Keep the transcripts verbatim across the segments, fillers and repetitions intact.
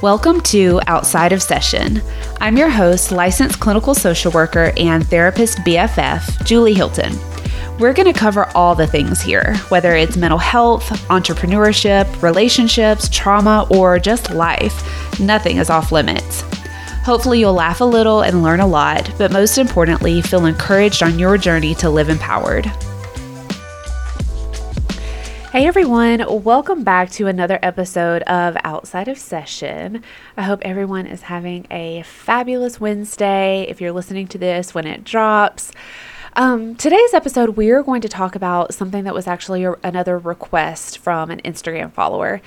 Welcome to Outside of Session. I'm your host, licensed clinical social worker and therapist B F F, Julie Hilton. We're going to cover all the things here, whether it's mental health, entrepreneurship, relationships, trauma, or just life. Nothing is off limits. Hopefully you'll laugh a little and learn a lot, but most importantly, feel encouraged on your journey to live empowered. Hey everyone, welcome back to another episode of Outside of Session. I hope everyone is having a fabulous Wednesday if you're listening to this when it drops. Um, today's episode, we are going to talk about something that was actually a, another request from an Instagram follower,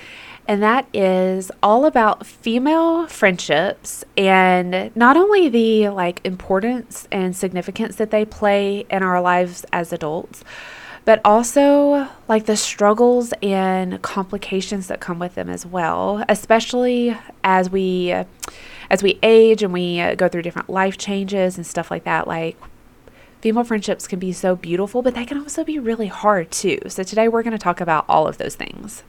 and that is all about female friendships and not only the like importance and significance that they play in our lives as adults, but also like the struggles and complications that come with them as well, especially as we as we age and we go through different life changes and stuff like that. Like female friendships can be so beautiful, but they can also be really hard too. So today we're going to talk about all of those things.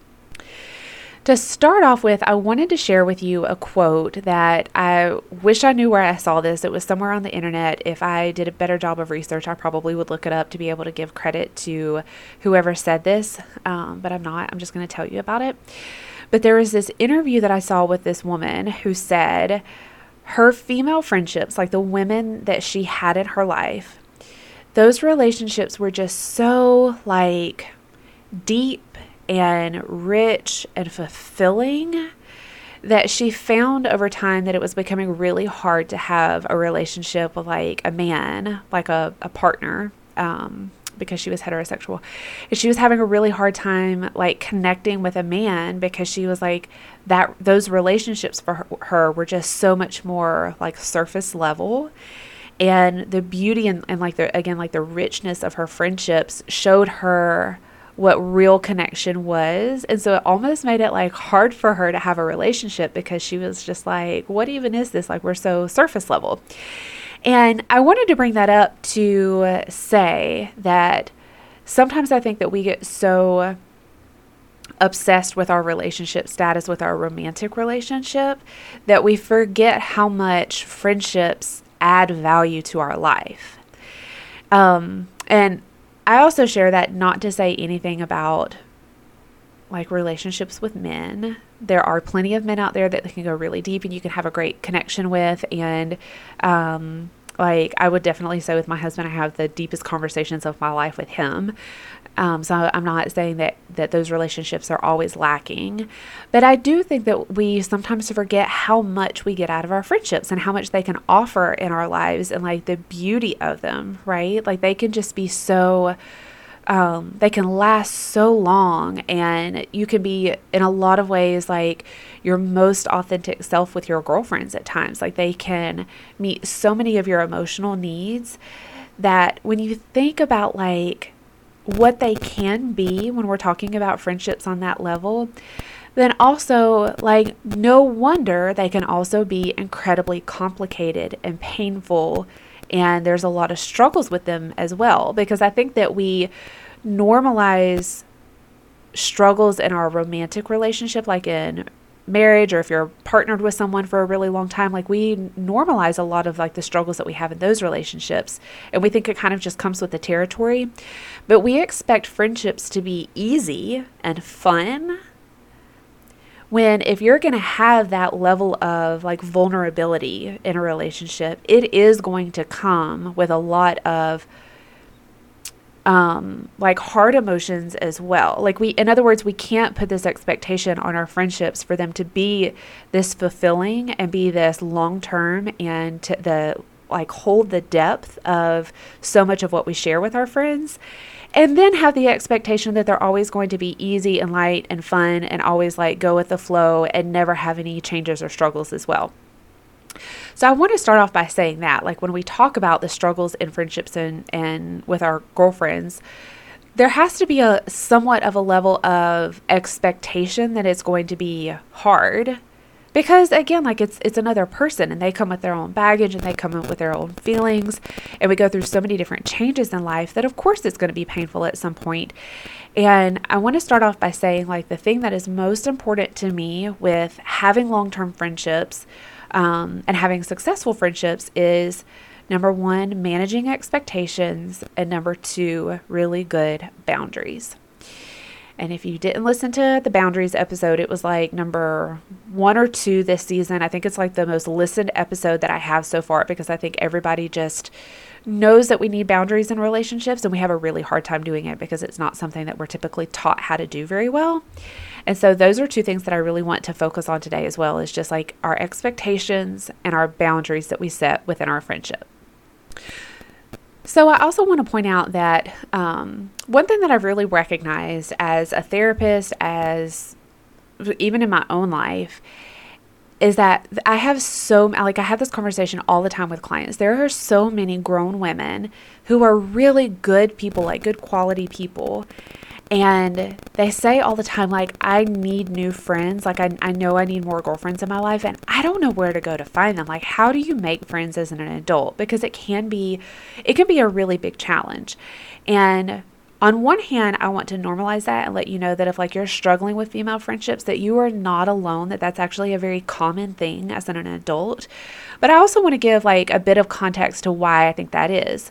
To start off with, I wanted to share with you a quote that I wish I knew where I saw this. It was somewhere on the internet. If I did a better job of research, I probably would look it up to be able to give credit to whoever said this, um, but I'm not. I'm just going to tell you about it. But there was this interview that I saw with this woman who said her female friendships, like the women that she had in her life, those relationships were just so like deep and rich and fulfilling that she found over time that it was becoming really hard to have a relationship with like a man, like a, a partner, um, because she was heterosexual. And she was having a really hard time like connecting with a man because she was like that those relationships for her, her were just so much more like surface level. And the beauty and, and like the, again, like the richness of her friendships showed her what real connection was. And so it almost made it like hard for her to have a relationship because she was just like, what even is this? Like, we're so surface level. And I wanted to bring that up to say that sometimes I think that we get so obsessed with our relationship status, with our romantic relationship, that we forget how much friendships add value to our life. Um, and I also share that not to say anything about like relationships with men. There are plenty of men out there that can go really deep and you can have a great connection with. And, um, like I would definitely say with my husband, I have the deepest conversations of my life with him. Um, so I'm not saying that, that those relationships are always lacking, but I do think that we sometimes forget how much we get out of our friendships and how much they can offer in our lives and like the beauty of them, right? Like they can just be so, um, they can last so long, and you can be in a lot of ways, like your most authentic self with your girlfriends at times. Like they can meet so many of your emotional needs that when you think about like what they can be when we're talking about friendships on that level, then also like no wonder they can also be incredibly complicated and painful. And there's a lot of struggles with them as well, because I think that we normalize struggles in our romantic relationship, like in marriage, or if you're partnered with someone for a really long time, like we normalize a lot of like the struggles that we have in those relationships. And we think it kind of just comes with the territory, but we expect friendships to be easy and fun. When if you're going to have that level of like vulnerability in a relationship, it is going to come with a lot of um, like hard emotions as well. Like we, in other words, we can't put this expectation on our friendships for them to be this fulfilling and be this long-term and to the like hold the depth of so much of what we share with our friends, and then have the expectation that they're always going to be easy and light and fun and always like go with the flow and never have any changes or struggles as well. So I want to start off by saying that, like when we talk about the struggles in friendships and, and with our girlfriends, there has to be a somewhat of a level of expectation that it's going to be hard, Because again, like it's it's another person, and they come with their own baggage, and they come with their own feelings, and we go through so many different changes in life that of course it's going to be painful at some point. And I want to start off by saying, like, the thing that is most important to me with having long-term friendships um, and having successful friendships is, number one, managing expectations, and number two, really good boundaries. And if you didn't listen to the boundaries episode, it was like number one or two this season. I think it's like the most listened episode that I have so far, because I think everybody just knows that we need boundaries in relationships, and we have a really hard time doing it because it's not something that we're typically taught how to do very well. And so those are two things that I really want to focus on today as well, is just like our expectations and our boundaries that we set within our friendship. So I also want to point out that um, one thing that I've really recognized as a therapist, as even in my own life, is that I have so, like I have this conversation all the time with clients. There are so many grown women who are really good people, like good quality people. And they say all the time, like, I need new friends. Like, I, I know I need more girlfriends in my life, and I don't know where to go to find them. Like, how do you make friends as an adult? Because it can be, it can be a really big challenge. And on one hand, I want to normalize that and let you know that if, like, you're struggling with female friendships, that you are not alone, that that's actually a very common thing as an adult. But I also want to give, like, a bit of context to why I think that is.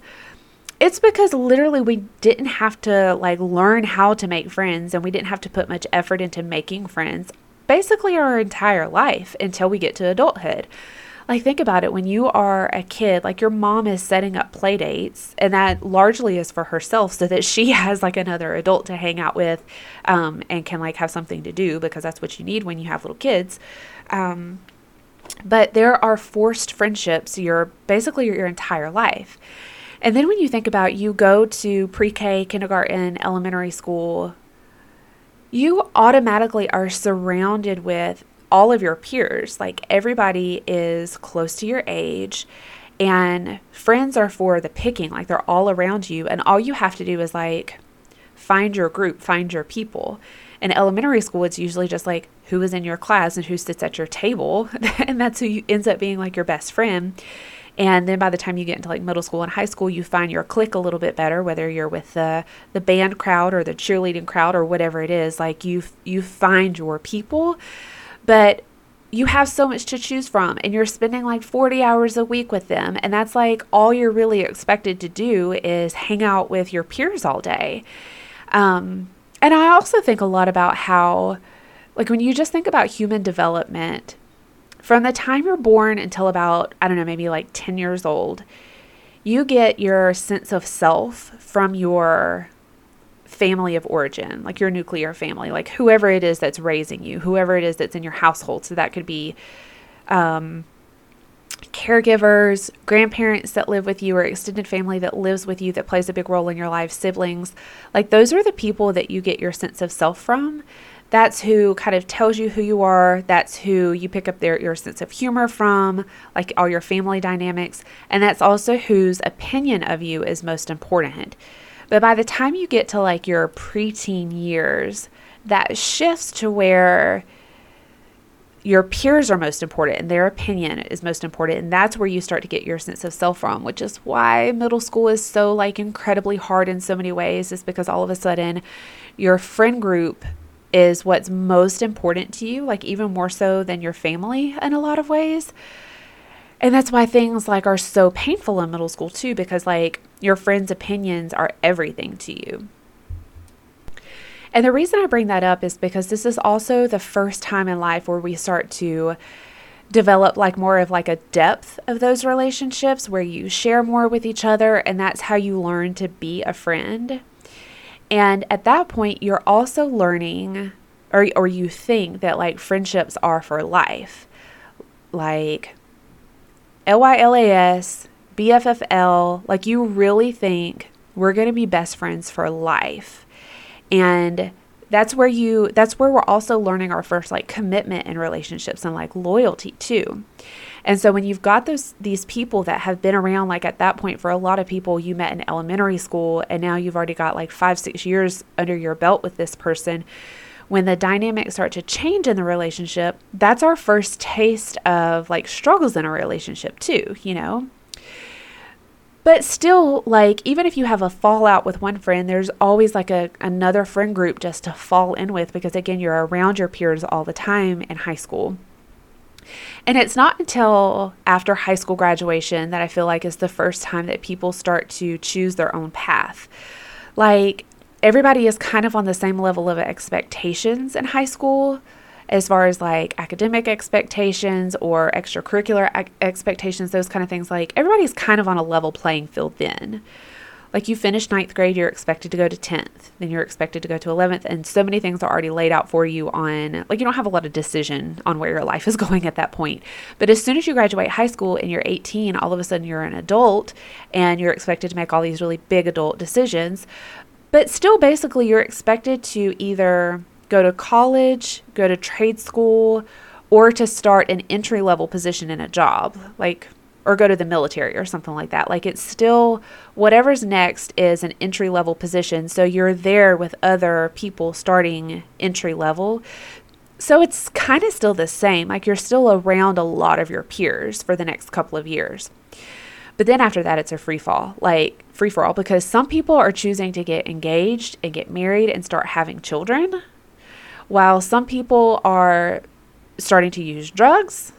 It's because literally we didn't have to like learn how to make friends, and we didn't have to put much effort into making friends basically our entire life until we get to adulthood. Like, think about it. When you are a kid, like, your mom is setting up play dates, and that largely is for herself so that she has like another adult to hang out with um, and can like have something to do, because that's what you need when you have little kids. Um, but there are forced friendships your basically your entire life. And then when you think about, you go to pre-K, kindergarten, elementary school, you automatically are surrounded with all of your peers. Like, everybody is close to your age, and friends are for the picking. Like, they're all around you, and all you have to do is like find your group, find your people. In elementary school, it's usually just like who is in your class and who sits at your table, and that's who you, ends up being like your best friend. And then by the time you get into like middle school and high school, you find your clique a little bit better, whether you're with the the band crowd or the cheerleading crowd or whatever it is. Like, you you find your people, but you have so much to choose from, and you're spending like forty hours a week with them. And that's like all you're really expected to do is hang out with your peers all day. Um, and I also think a lot about how, like, when you just think about human development, from the time you're born until about, I don't know, maybe like ten years old, you get your sense of self from your family of origin, like your nuclear family, like whoever it is that's raising you, whoever it is that's in your household. So that could be um, caregivers, grandparents that live with you, or extended family that lives with you that plays a big role in your life, siblings. Like, those are the people that you get your sense of self from. That's who kind of tells you who you are. That's who you pick up their, your sense of humor from, like all your family dynamics. And that's also whose opinion of you is most important. But by the time you get to like your preteen years, that shifts to where your peers are most important and their opinion is most important. And that's where you start to get your sense of self from, which is why middle school is so like incredibly hard in so many ways, is because all of a sudden your friend group is what's most important to you, like even more so than your family in a lot of ways. And that's why things like are so painful in middle school too, because like your friends' opinions are everything to you. And the reason I bring that up is because this is also the first time in life where we start to develop like more of like a depth of those relationships where you share more with each other, and that's how you learn to be a friend. And at that point, you're also learning, or or you think that like friendships are for life, like L Y L A S, B F F L, like you really think we're going to be best friends for life. And that's where you, that's where we're also learning our first like commitment in relationships and like loyalty too. And so when you've got those, these people that have been around, like at that point, for a lot of people you met in elementary school, and now you've already got like five, six years under your belt with this person, when the dynamics start to change in the relationship, that's our first taste of like struggles in a relationship too, you know? But still, like, even if you have a fallout with one friend, there's always like a another friend group just to fall in with, because again, you're around your peers all the time in high school. And it's not until after high school graduation that I feel like is the first time that people start to choose their own path. Like, everybody is kind of on the same level of expectations in high school, as far as like academic expectations or extracurricular ac- expectations, those kind of things. Like, everybody's kind of on a level playing field then. Like, you finish ninth grade, you're expected to go to tenth, then you're expected to go to eleventh, and so many things are already laid out for you on, like, you don't have a lot of decision on where your life is going at that point. But as soon as you graduate high school and you're eighteen, all of a sudden you're an adult and you're expected to make all these really big adult decisions. But still, basically, you're expected to either go to college, go to trade school, or to start an entry-level position in a job, like, or go to the military or something like that. Like, it's still, whatever's next is an entry-level position. So you're there with other people starting entry-level. So it's kind of still the same. Like, you're still around a lot of your peers for the next couple of years. But then after that, it's a free fall, like free for all, because some people are choosing to get engaged and get married and start having children, while some people are starting to use drugs,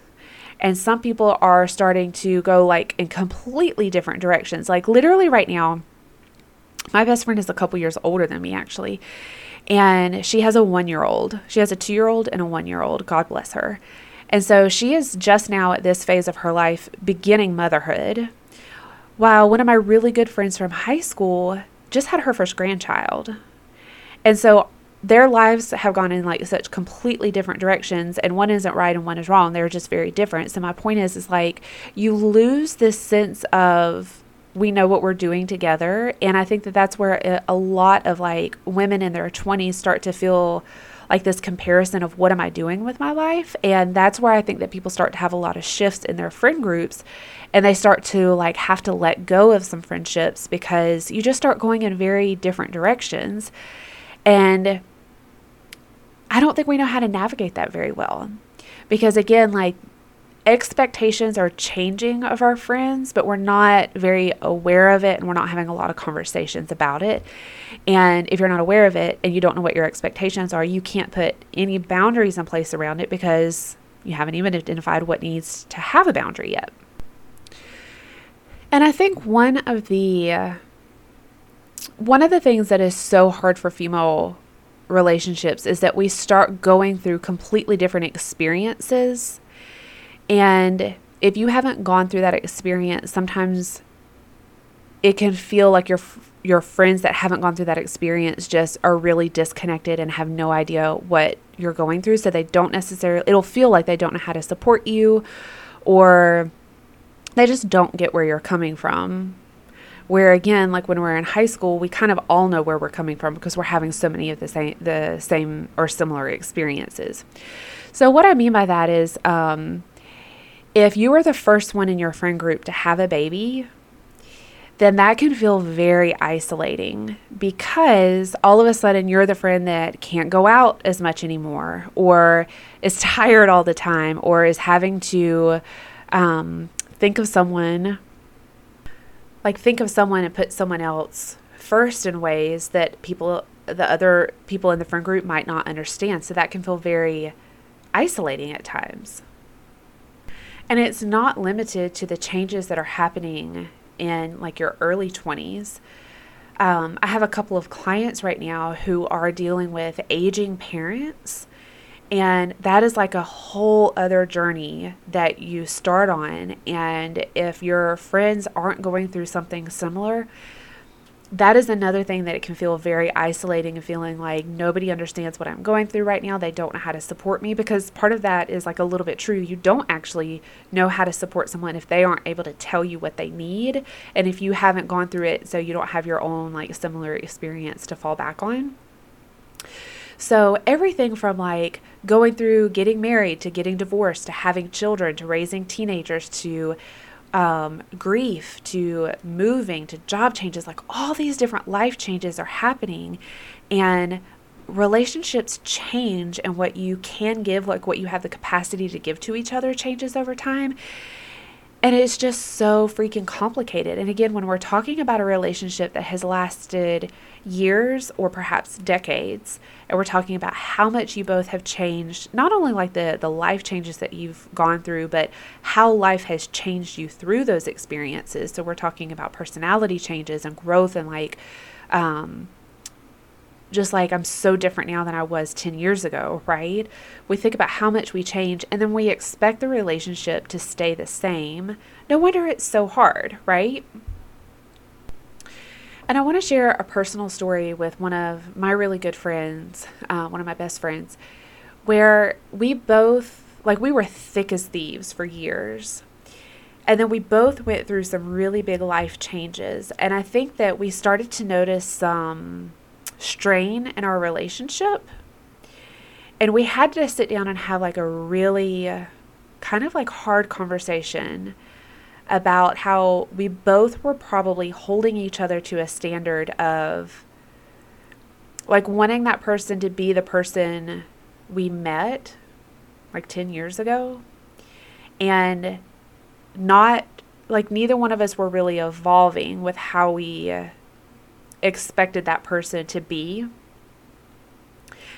and some people are starting to go like in completely different directions. Like, literally right now, my best friend is a couple years older than me, actually. And she has a one-year-old. She has a two-year-old and a one-year-old. God bless her. And so she is just now at this phase of her life beginning motherhood, while one of my really good friends from high school just had her first grandchild. And so their lives have gone in like such completely different directions, and one isn't right and one is wrong. They're just very different. So my point is, is like, you lose this sense of, we know what we're doing together. And I think that that's where a lot of like women in their twenties start to feel like this comparison of, what am I doing with my life? And that's where I think that people start to have a lot of shifts in their friend groups, and they start to like have to let go of some friendships, because you just start going in very different directions. And I don't think we know how to navigate that very well, because again, like, expectations are changing of our friends, but we're not very aware of it, and we're not having a lot of conversations about it. And if you're not aware of it and you don't know what your expectations are, you can't put any boundaries in place around it, because you haven't even identified what needs to have a boundary yet. And I think one of the uh, one of the things that is so hard for female relationships is that we start going through completely different experiences. And if you haven't gone through that experience, sometimes it can feel like your your friends that haven't gone through that experience just are really disconnected and have no idea what you're going through. So they don't necessarily, it'll feel like they don't know how to support you, or they just don't get where you're coming from. Where again, like when we're in high school, we kind of all know where we're coming from, because we're having so many of the same, the same or similar experiences. So what I mean by that is, um, if you were the first one in your friend group to have a baby, then that can feel very isolating, because all of a sudden you're the friend that can't go out as much anymore, or is tired all the time, or is having to um, think of someone, like think of someone and put someone else first in ways that people, the other people in the friend group might not understand. So that can feel very isolating at times. And it's not limited to the changes that are happening in like your early twenties. Um, I have a couple of clients right now who are dealing with aging parents, and that is like a whole other journey that you start on. And if your friends aren't going through something similar, that is another thing that it can feel very isolating, and feeling like nobody understands what I'm going through right now. They don't know how to support me, because part of that is like a little bit true. You don't actually know how to support someone if they aren't able to tell you what they need, and if you haven't gone through it, so you don't have your own like similar experience to fall back on. So everything from like going through getting married, to getting divorced, to having children, to raising teenagers, to Um, grief, to moving, to job changes, like all these different life changes are happening. And relationships change, and what you can give, like what you have the capacity to give to each other, changes over time. And it's just so freaking complicated. And again, when we're talking about a relationship that has lasted years or perhaps decades, and we're talking about how much you both have changed, not only like the, the life changes that you've gone through, but how life has changed you through those experiences. So we're talking about personality changes and growth and like, um, just like I'm so different now than I was ten years ago, right? We think about how much we change, and then we expect the relationship to stay the same. No wonder it's so hard, right? And I want to share a personal story with one of my really good friends, uh, one of my best friends, where we both, like we were thick as thieves for years. And then we both went through some really big life changes. And I think that we started to notice some strain in our relationship, and we had to sit down and have like a really kind of like hard conversation about how we both were probably holding each other to a standard of like wanting that person to be the person we met like ten years ago, and not like neither one of us were really evolving with how we expected that person to be,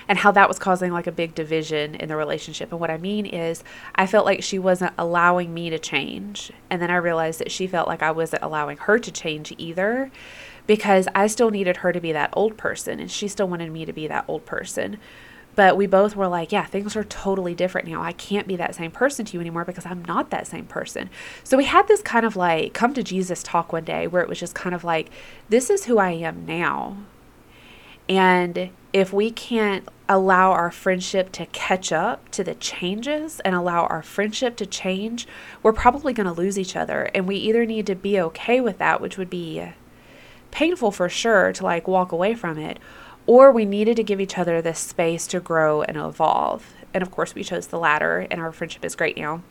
and how that was causing like a big division in the relationship. And what I mean is I felt like she wasn't allowing me to change. And then I realized that she felt like I wasn't allowing her to change either, because I still needed her to be that old person, and she still wanted me to be that old person. But we both were like, yeah, things are totally different now. I can't be that same person to you anymore because I'm not that same person. So we had this kind of like come to Jesus talk one day, where it was just kind of like, this is who I am now. And if we can't allow our friendship to catch up to the changes and allow our friendship to change, we're probably going to lose each other. And we either need to be okay with that, which would be painful for sure to like walk away from it, or we needed to give each other this space to grow and evolve. And of course, we chose the latter, and our friendship is great now.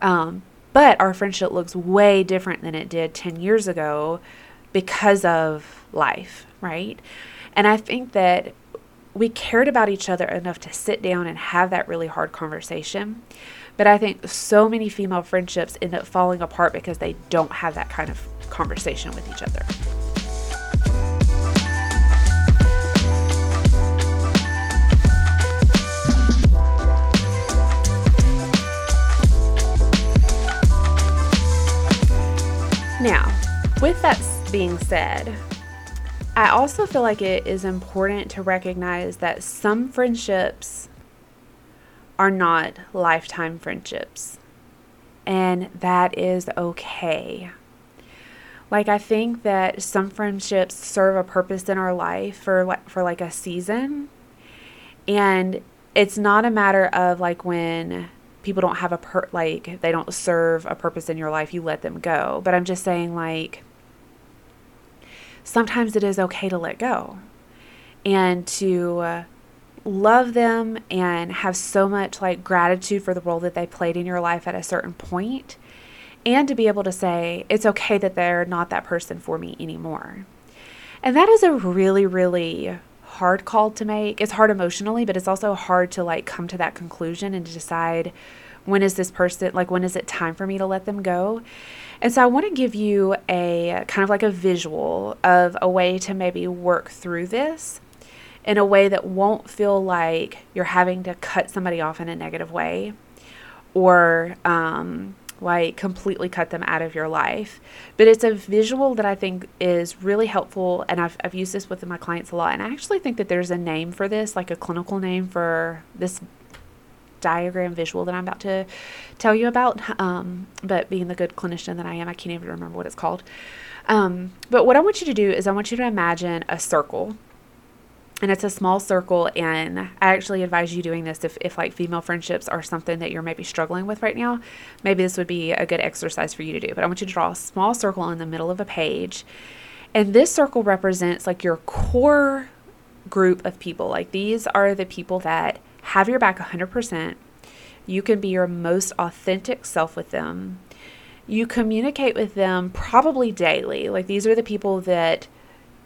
Um, but our friendship looks way different than it did ten years ago because of life, right? And I think that we cared about each other enough to sit down and have that really hard conversation. But I think so many female friendships end up falling apart because they don't have that kind of conversation with each other. Now, with that being said, I also feel like it is important to recognize that some friendships are not lifetime friendships, and that is okay. Like, I think that some friendships serve a purpose in our life for, for like a season, and it's not a matter of like when people don't have a per like they don't serve a purpose in your life, you let them go. But I'm just saying, like, sometimes it is okay to let go and to uh, love them and have so much like gratitude for the role that they played in your life at a certain point, and to be able to say it's okay that they're not that person for me anymore. And that is a really, really hard call to make. It's hard emotionally, but it's also hard to like come to that conclusion and to decide, when is this person, like, when is it time for me to let them go? And so I want to give you a kind of like a visual of a way to maybe work through this in a way that won't feel like you're having to cut somebody off in a negative way, or um like completely cut them out of your life. But it's a visual that I think is really helpful. And I've, I've used this with my clients a lot. And I actually think that there's a name for this, like a clinical name for this diagram visual that I'm about to tell you about. Um, but being the good clinician that I am, I can't even remember what it's called. Um, but what I want you to do is I want you to imagine a circle. And it's a small circle, and I actually advise you doing this if, if like female friendships are something that you're maybe struggling with right now. Maybe this would be a good exercise for you to do. But I want you to draw a small circle in the middle of a page. And this circle represents like your core group of people. Like, these are the people that have your back one hundred percent. You can be your most authentic self with them. You communicate with them probably daily. Like, these are the people that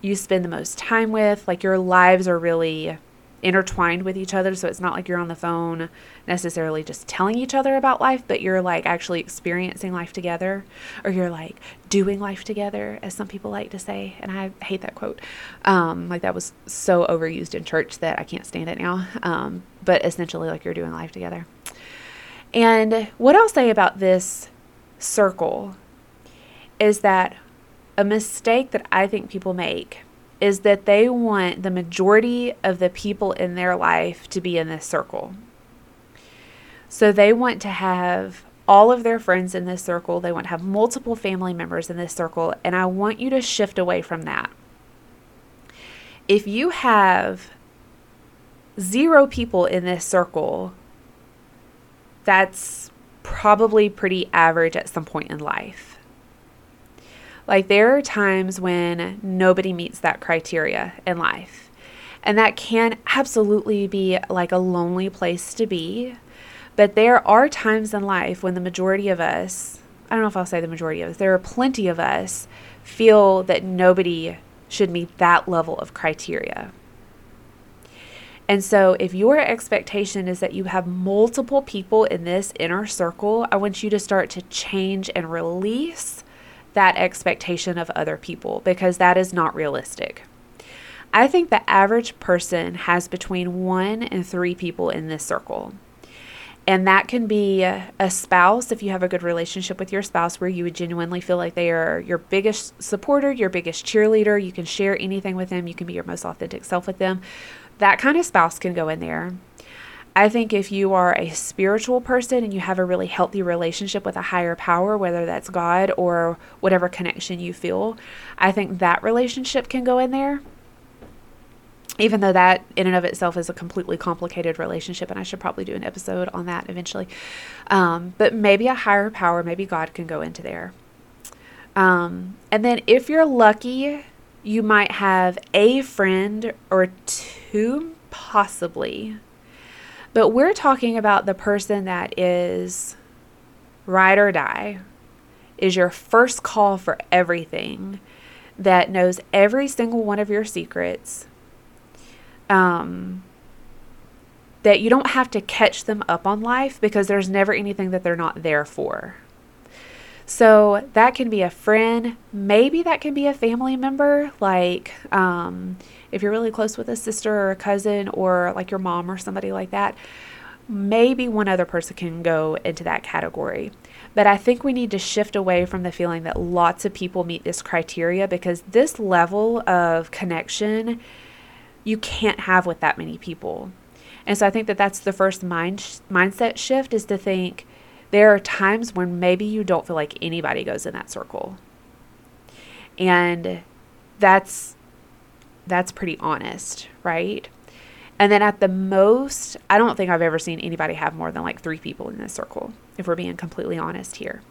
you spend the most time with. Like, your lives are really intertwined with each other. So it's not like you're on the phone necessarily just telling each other about life, but you're like actually experiencing life together, or you're like doing life together, as some people like to say. And I hate that quote. Um, like that was so overused in church that I can't stand it now. Um, but essentially like you're doing life together. And what I'll say about this circle is that a mistake that I think people make is that they want the majority of the people in their life to be in this circle. So they want to have all of their friends in this circle. They want to have multiple family members in this circle. And I want you to shift away from that. If you have zero people in this circle, that's probably pretty average at some point in life. Like there are times when nobody meets that criteria in life, and that can absolutely be like a lonely place to be. But there are times in life when the majority of us, I don't know if I'll say the majority of us, there are plenty of us feel that nobody should meet that level of criteria. And so if your expectation is that you have multiple people in this inner circle, I want you to start to change and release that expectation of other people, because that is not realistic. I think the average person has between one and three people in this circle. And that can be a spouse, if you have a good relationship with your spouse where you would genuinely feel like they are your biggest supporter, your biggest cheerleader. You can share anything with them. You can be your most authentic self with them. That kind of spouse can go in there. I think if you are a spiritual person and you have a really healthy relationship with a higher power, whether that's God or whatever connection you feel, I think that relationship can go in there, even though that in and of itself is a completely complicated relationship. And I should probably do an episode on that eventually. Um, but maybe a higher power, maybe God can go into there. Um, and then if you're lucky, you might have a friend or two, possibly. But we're talking about the person that is ride or die, is your first call for everything, that knows every single one of your secrets, um, that you don't have to catch them up on life because there's never anything that they're not there for. So that can be a friend. Maybe that can be a family member, like um, if you're really close with a sister or a cousin or like your mom or somebody like that. Maybe one other person can go into that category. But I think we need to shift away from the feeling that lots of people meet this criteria, because this level of connection you can't have with that many people. And so I think that that's the first mind sh- mindset shift, is to think, there are times when maybe you don't feel like anybody goes in that circle. And that's that's pretty honest, right? And then at the most, I don't think I've ever seen anybody have more than like three people in this circle, if we're being completely honest here.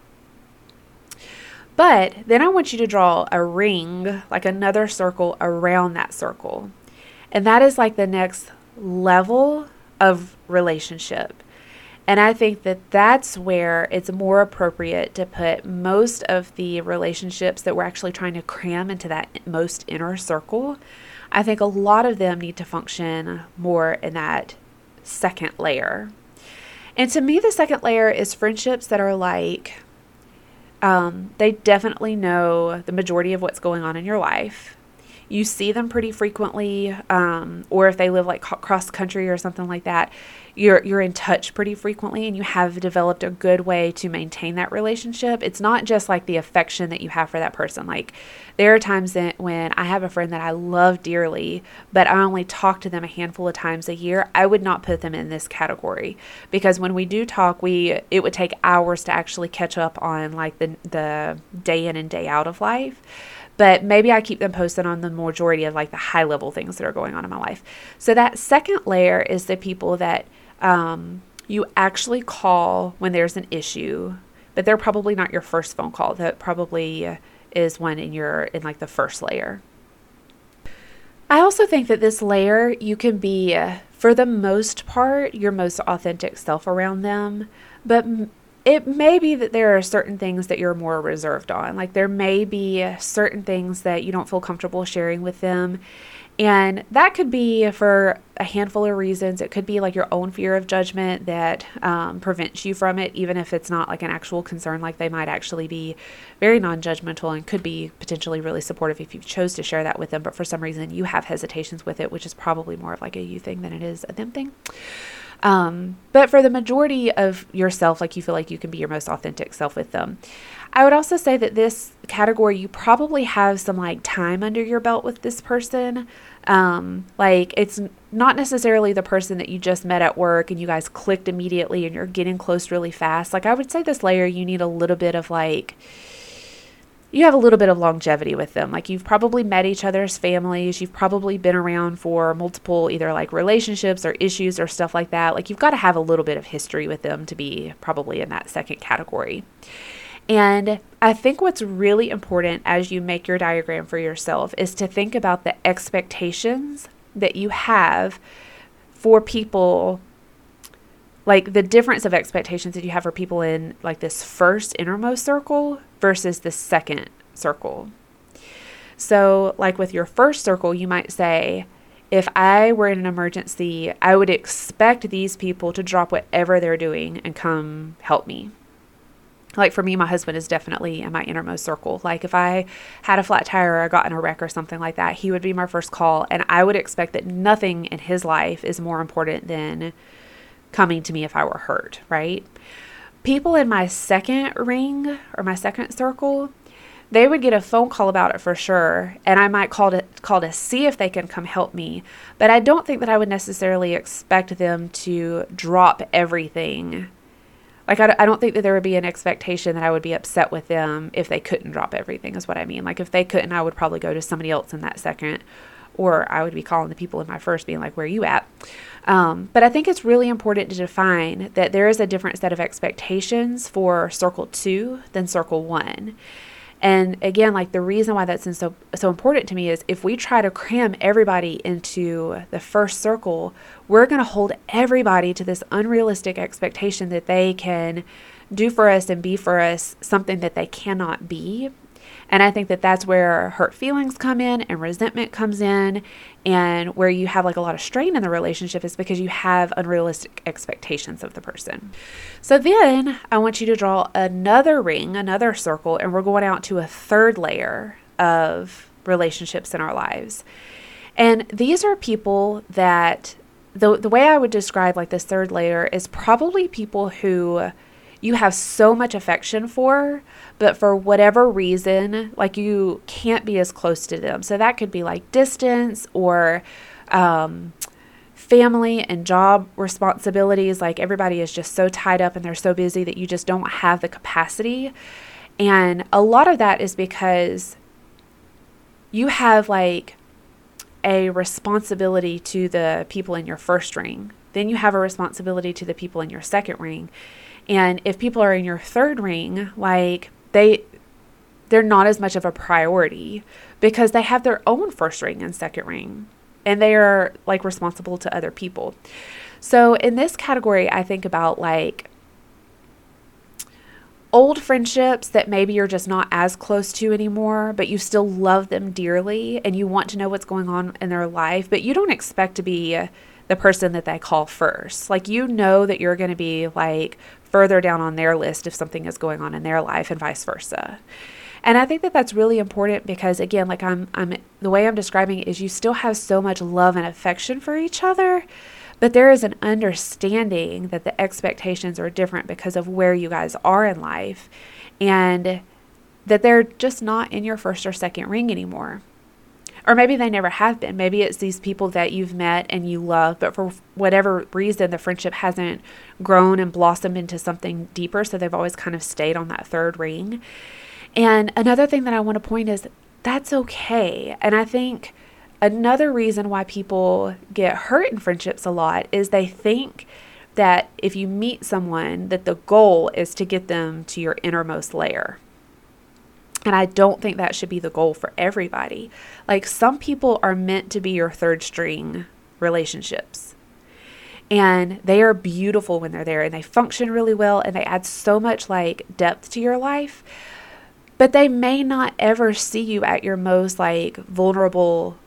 But then I want you to draw a ring, like another circle around that circle. And that is like the next level of relationship. And I think that that's where it's more appropriate to put most of the relationships that we're actually trying to cram into that most inner circle. I think a lot of them need to function more in that second layer. And to me, the second layer is friendships that are like, um, they definitely know the majority of what's going on in your life. You see them pretty frequently, um, or if they live like co- cross country or something like that, you're you're in touch pretty frequently, and you have developed a good way to maintain that relationship. It's not just like the affection that you have for that person. Like there are times that when I have a friend that I love dearly, but I only talk to them a handful of times a year, I would not put them in this category, because when we do talk, we it would take hours to actually catch up on like the the day in and day out of life. But maybe I keep them posted on the majority of like the high level things that are going on in my life. So that second layer is the people that um, you actually call when there's an issue, but they're probably not your first phone call. That probably is one in your, in like the first layer. I also think that this layer, you can be, uh, for the most part, your most authentic self around them, but m- It may be that there are certain things that you're more reserved on. Like there may be certain things that you don't feel comfortable sharing with them. And that could be for a handful of reasons. It could be like your own fear of judgment that um, prevents you from it, even if it's not like an actual concern. Like they might actually be very non-judgmental and could be potentially really supportive if you chose to share that with them. But for some reason you have hesitations with it, which is probably more of like a you thing than it is a them thing. Um, but for the majority of yourself, like you feel like you can be your most authentic self with them. I would also say that this category, you probably have some like time under your belt with this person. Um, like it's not necessarily the person that you just met at work and you guys clicked immediately and you're getting close really fast. Like I would say this layer, you need a little bit of like, you have a little bit of longevity with them. Like you've probably met each other as families. You've probably been around for multiple either like relationships or issues or stuff like that. Like you've got to have a little bit of history with them to be probably in that second category. And I think what's really important as you make your diagram for yourself is to think about the expectations that you have for people, like the difference of expectations that you have for people in like this first innermost circle versus the second circle. So like with your first circle, you might say, if I were in an emergency, I would expect these people to drop whatever they're doing and come help me. Like for me, my husband is definitely in my innermost circle. Like if I had a flat tire or I got in a wreck or something like that, he would be my first call. And I would expect that nothing in his life is more important than coming to me if I were hurt, right? People in my second ring or my second circle, they would get a phone call about it for sure. And I might call to, call to see if they can come help me. But I don't think that I would necessarily expect them to drop everything. Like, I don't think that there would be an expectation that I would be upset with them if they couldn't drop everything is what I mean. Like, if they couldn't, I would probably go to somebody else in that second, or I would be calling the people in my first being like, where are you at? Um, but I think it's really important to define that there is a different set of expectations for circle two than circle one. And again, like the reason why that's so so important to me is if we try to cram everybody into the first circle, we're going to hold everybody to this unrealistic expectation that they can do for us and be for us something that they cannot be. And I think that that's where hurt feelings come in and resentment comes in, and where you have like a lot of strain in the relationship is because you have unrealistic expectations of the person. So then I want you to draw another ring, another circle, and we're going out to a third layer of relationships in our lives. And these are people that the, the way I would describe like this third layer is probably people who you have so much affection for, but for whatever reason, like you can't be as close to them. So that could be like distance or um, family and job responsibilities. Like everybody is just so tied up and they're so busy that you just don't have the capacity. And a lot of that is because you have like a responsibility to the people in your first ring. Then you have a responsibility to the people in your second ring. And if people are in your third ring, like they, they're not as much of a priority because they have their own first ring and second ring, and they are like responsible to other people. So in this category, I think about like old friendships that maybe you're just not as close to anymore, but you still love them dearly and you want to know what's going on in their life, but you don't expect to be the person that they call first. Like, you know that you're going to be like further down on their list if something is going on in their life and vice versa. And I think that that's really important because, again, like I'm, I'm, the way I'm describing it is you still have so much love and affection for each other, but there is an understanding that the expectations are different because of where you guys are in life and that they're just not in your first or second ring anymore. Or maybe they never have been. Maybe it's these people that you've met and you love, but for whatever reason, the friendship hasn't grown and blossomed into something deeper. So they've always kind of stayed on that third ring. And another thing that I want to point is that's okay. And I think another reason why people get hurt in friendships a lot is they think that if you meet someone, that the goal is to get them to your innermost layer. And I don't think that should be the goal for everybody. Like, some people are meant to be your third string relationships. And they are beautiful when they're there and they function really well and they add so much like depth to your life. But they may not ever see you at your most like vulnerable,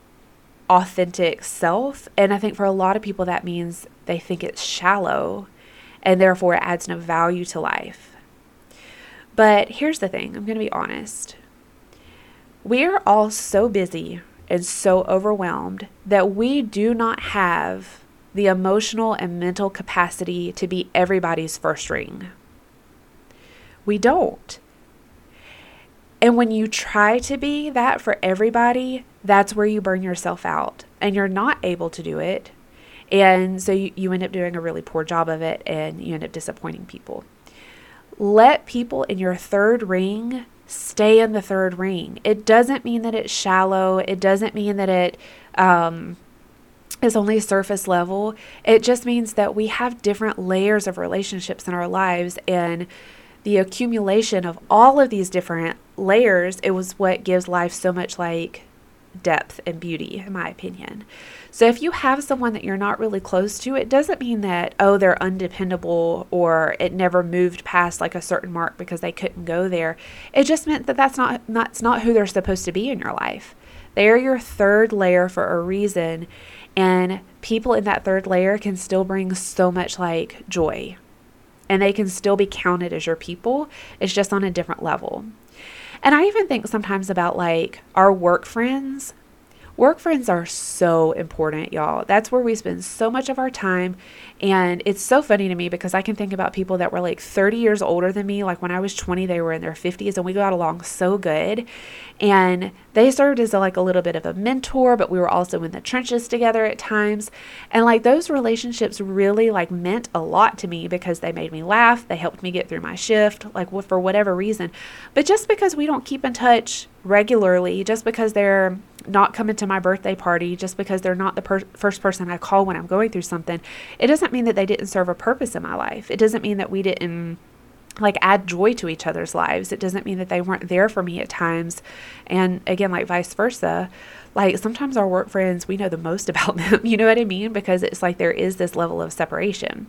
authentic self. And I think for a lot of people, that means they think it's shallow and therefore it adds no value to life. But here's the thing. I'm going to be honest. We are all so busy and so overwhelmed that we do not have the emotional and mental capacity to be everybody's first ring. We don't. And when you try to be that for everybody, that's where you burn yourself out and you're not able to do it. And so you, you end up doing a really poor job of it and you end up disappointing people. Let people in your third ring stay in the third ring. It doesn't mean that it's shallow. It doesn't mean that it um, is only surface level. It just means that we have different layers of relationships in our lives, and the accumulation of all of these different layers, it was what gives life so much like depth and beauty, in my opinion. So if you have someone that you're not really close to, it doesn't mean that, oh, they're undependable or it never moved past like a certain mark because they couldn't go there. It just meant that that's not, that's not who they're supposed to be in your life. They're your third layer for a reason. And people in that third layer can still bring so much like joy. And they can still be counted as your people. It's just on a different level. And I even think sometimes about like our work friends. Work friends are so important, y'all. That's where we spend so much of our time. And it's so funny to me because I can think about people that were like thirty years older than me. Like when I was twenty, they were in their fifties and we got along so good. And they served as a, like a little bit of a mentor, but we were also in the trenches together at times. And like those relationships really like meant a lot to me because they made me laugh. They helped me get through my shift, like for whatever reason. But just because we don't keep in touch regularly, just because they're not coming to my birthday party, just because they're not the per- first person I call when I'm going through something, it doesn't mean that they didn't serve a purpose in my life. It doesn't mean that we didn't like add joy to each other's lives. It doesn't mean that they weren't there for me at times. And again, like vice versa, like sometimes our work friends, we know the most about them. You know what I mean? Because it's like there is this level of separation.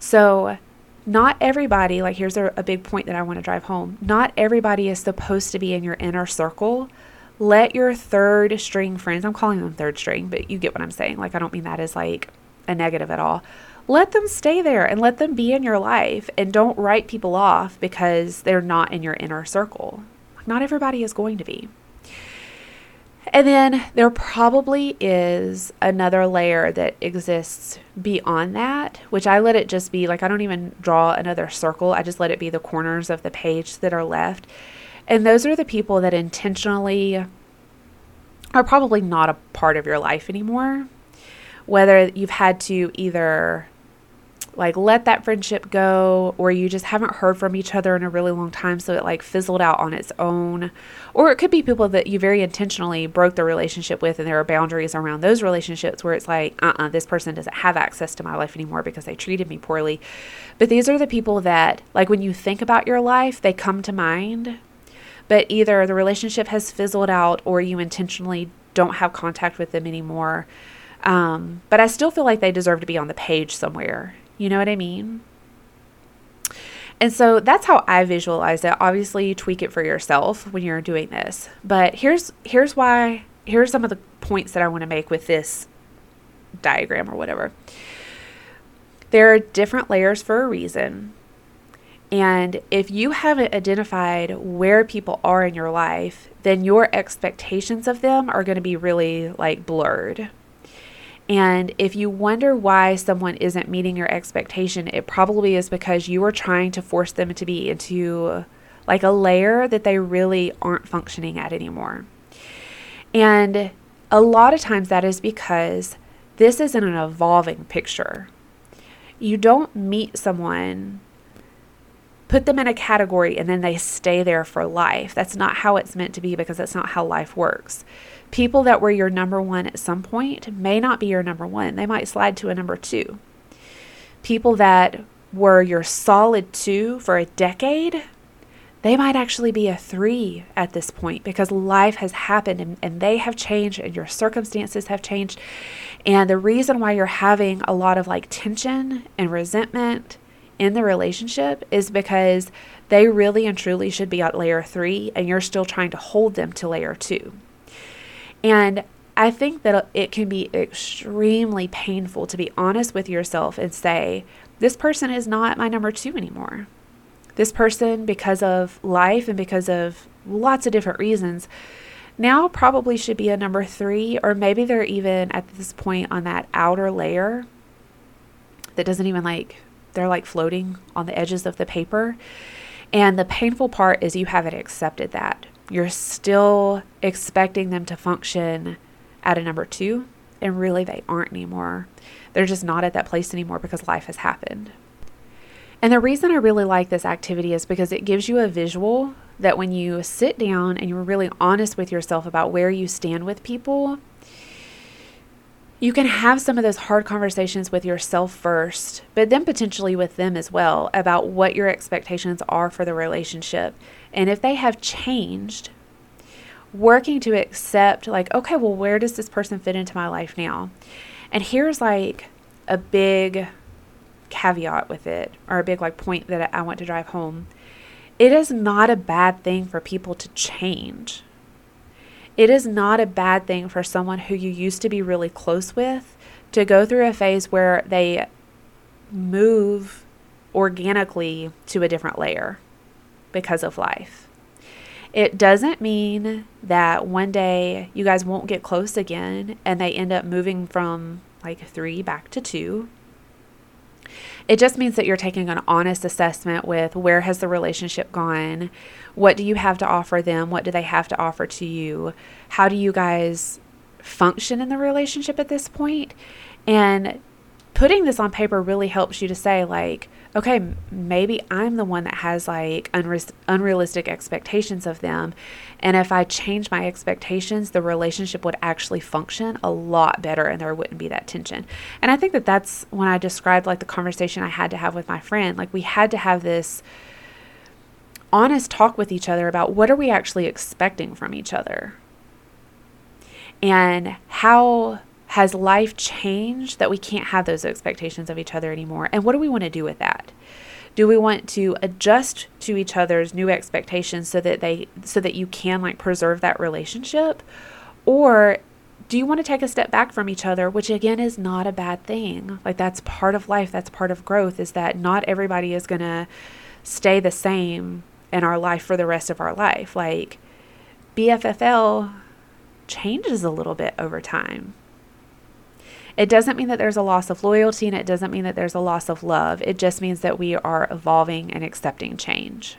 So not everybody, like here's a, a big point that I want to drive home. Not everybody is supposed to be in your inner circle. Let your third string friends, I'm calling them third string, but you get what I'm saying. Like, I don't mean that as like a negative at all. Let them stay there and let them be in your life, and don't write people off because they're not in your inner circle. Like, not everybody is going to be. And then there probably is another layer that exists beyond that, which I let it just be like, I don't even draw another circle. I just let it be the corners of the page that are left. And those are the people that intentionally are probably not a part of your life anymore. Whether you've had to either like let that friendship go, or you just haven't heard from each other in a really long time, so it like fizzled out on its own. Or it could be people that you very intentionally broke the relationship with, and there are boundaries around those relationships where it's like, uh-uh, this person doesn't have access to my life anymore because they treated me poorly. But these are the people that like when you think about your life, they come to mind. But either the relationship has fizzled out or you intentionally don't have contact with them anymore. Um, but I still feel like they deserve to be on the page somewhere. You know what I mean? And so that's how I visualize it. Obviously, you tweak it for yourself when you're doing this. But here's here's why, here's some of the points that I want to make with this diagram or whatever. There are different layers for a reason. And if you haven't identified where people are in your life, then your expectations of them are going to be really like blurred. And if you wonder why someone isn't meeting your expectation, it probably is because you are trying to force them to be into like a layer that they really aren't functioning at anymore. And a lot of times that is because this isn't an evolving picture. You don't meet someone, put them in a category, and then they stay there for life. That's not how it's meant to be, because that's not how life works. People that were your number one at some point may not be your number one. They might slide to a number two. People that were your solid two for a decade, they might actually be a three at this point, because life has happened and, and they have changed and your circumstances have changed. And the reason why you're having a lot of like tension and resentment in the relationship is because they really and truly should be at layer three, and you're still trying to hold them to layer two. And I think that it can be extremely painful to be honest with yourself and say, this person is not my number two anymore. This person, because of life and because of lots of different reasons, now probably should be a number three, or maybe they're even at this point on that outer layer that doesn't even like, they're like floating on the edges of the paper. And the painful part is you haven't accepted that. You're still expecting them to function at a number two, and really they aren't anymore. They're just not at that place anymore because life has happened. And the reason I really like this activity is because it gives you a visual that when you sit down and you're really honest with yourself about where you stand with people, you can have some of those hard conversations with yourself first, but then potentially with them as well about what your expectations are for the relationship. And if they have changed, working to accept like, okay, well, where does this person fit into my life now? And here's like a big caveat with it, or a big like point that I want to drive home. It is not a bad thing for people to change. It is not a bad thing for someone who you used to be really close with to go through a phase where they move organically to a different layer because of life. It doesn't mean that one day you guys won't get close again and they end up moving from like three back to two. It just means that you're taking an honest assessment with where has the relationship gone? What do you have to offer them? What do they have to offer to you? How do you guys function in the relationship at this point? And putting this on paper really helps you to say like, okay, maybe I'm the one that has like unre- unrealistic expectations of them. And if I change my expectations, the relationship would actually function a lot better and there wouldn't be that tension. And I think that that's when I described like the conversation I had to have with my friend. Like we had to have this honest talk with each other about what are we actually expecting from each other? And how has life changed that we can't have those expectations of each other anymore? And what do we want to do with that? Do we want to adjust to each other's new expectations so that they, so that you can like preserve that relationship? Or do you want to take a step back from each other, which again is not a bad thing. Like that's part of life. That's part of growth, is that not everybody is going to stay the same in our life for the rest of our life. Like B F F L changes a little bit over time. It doesn't mean that there's a loss of loyalty, and it doesn't mean that there's a loss of love. It just means that we are evolving and accepting change.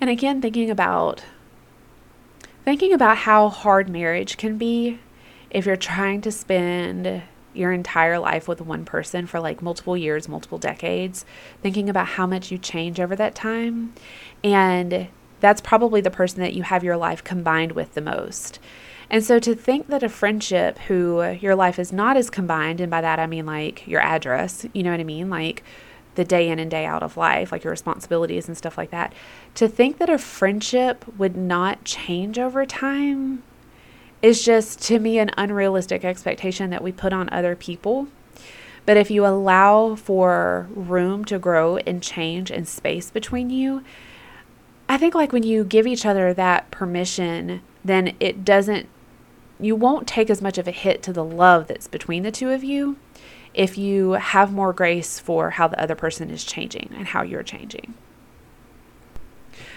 And again, thinking about thinking about how hard marriage can be if you're trying to spend your entire life with one person for like multiple years, multiple decades, thinking about how much you change over that time. And that's probably the person that you have your life combined with the most. And so to think that a friendship who your life is not as combined, and by that I mean like your address, you know what I mean? Like the day in and day out of life, like your responsibilities and stuff like that. To think that a friendship would not change over time is just, to me, an unrealistic expectation that we put on other people. But if you allow for room to grow and change and space between you, I think like when you give each other that permission, then it doesn't, you won't take as much of a hit to the love that's between the two of you if you have more grace for how the other person is changing and how you're changing.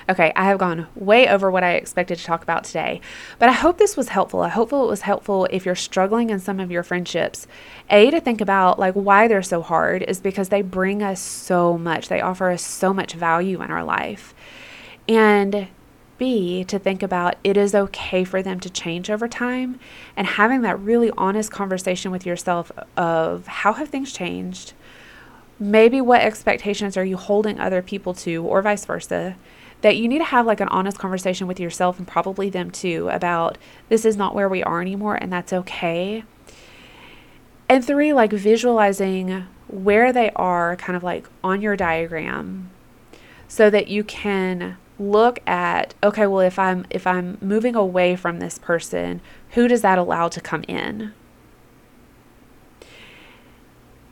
Okay, I have gone way over what I expected to talk about today, but I hope this was helpful. I hope it was helpful if you're struggling in some of your friendships. A, to think about like why they're so hard is because they bring us so much. They offer us so much value in our life. And B, to think about it is okay for them to change over time, and having that really honest conversation with yourself of how have things changed? Maybe what expectations are you holding other people to, or vice versa, that you need to have like an honest conversation with yourself and probably them too about this is not where we are anymore, and that's okay. And three, like visualizing where they are kind of like on your diagram so that you can look at, okay, well, if I'm, if I'm moving away from this person, who does that allow to come in?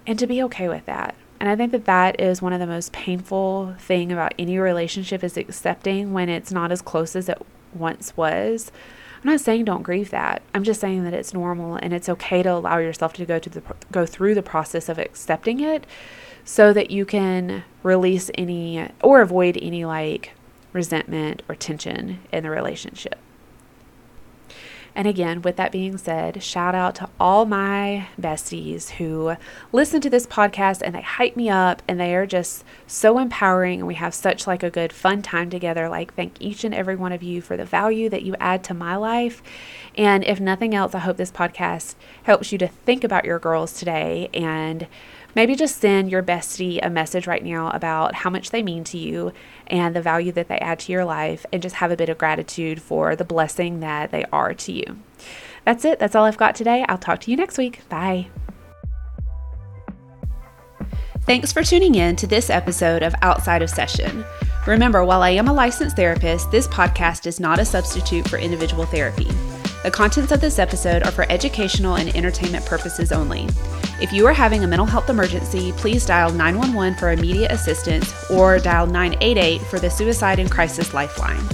And to be okay with that. And I think that that is one of the most painful thing about any relationship is accepting when it's not as close as it once was. I'm not saying don't grieve that. I'm just saying that it's normal and it's okay to allow yourself to go to the go through the process of accepting it, so that you can release any or avoid any like resentment or tension in the relationship. And again, with that being said, shout out to all my besties who listen to this podcast and they hype me up and they are just so empowering and we have such like a good fun time together. Like, thank each and every one of you for the value that you add to my life. And if nothing else, I hope this podcast helps you to think about your girls today and maybe just send your bestie a message right now about how much they mean to you and the value that they add to your life, and just have a bit of gratitude for the blessing that they are to you. That's it. That's all I've got today. I'll talk to you next week. Bye. Thanks for tuning in to this episode of Outside of Session. Remember, while I am a licensed therapist, this podcast is not a substitute for individual therapy. The contents of this episode are for educational and entertainment purposes only. If you are having a mental health emergency, please dial nine one one for immediate assistance or dial nine eight eight for the Suicide and Crisis Lifeline.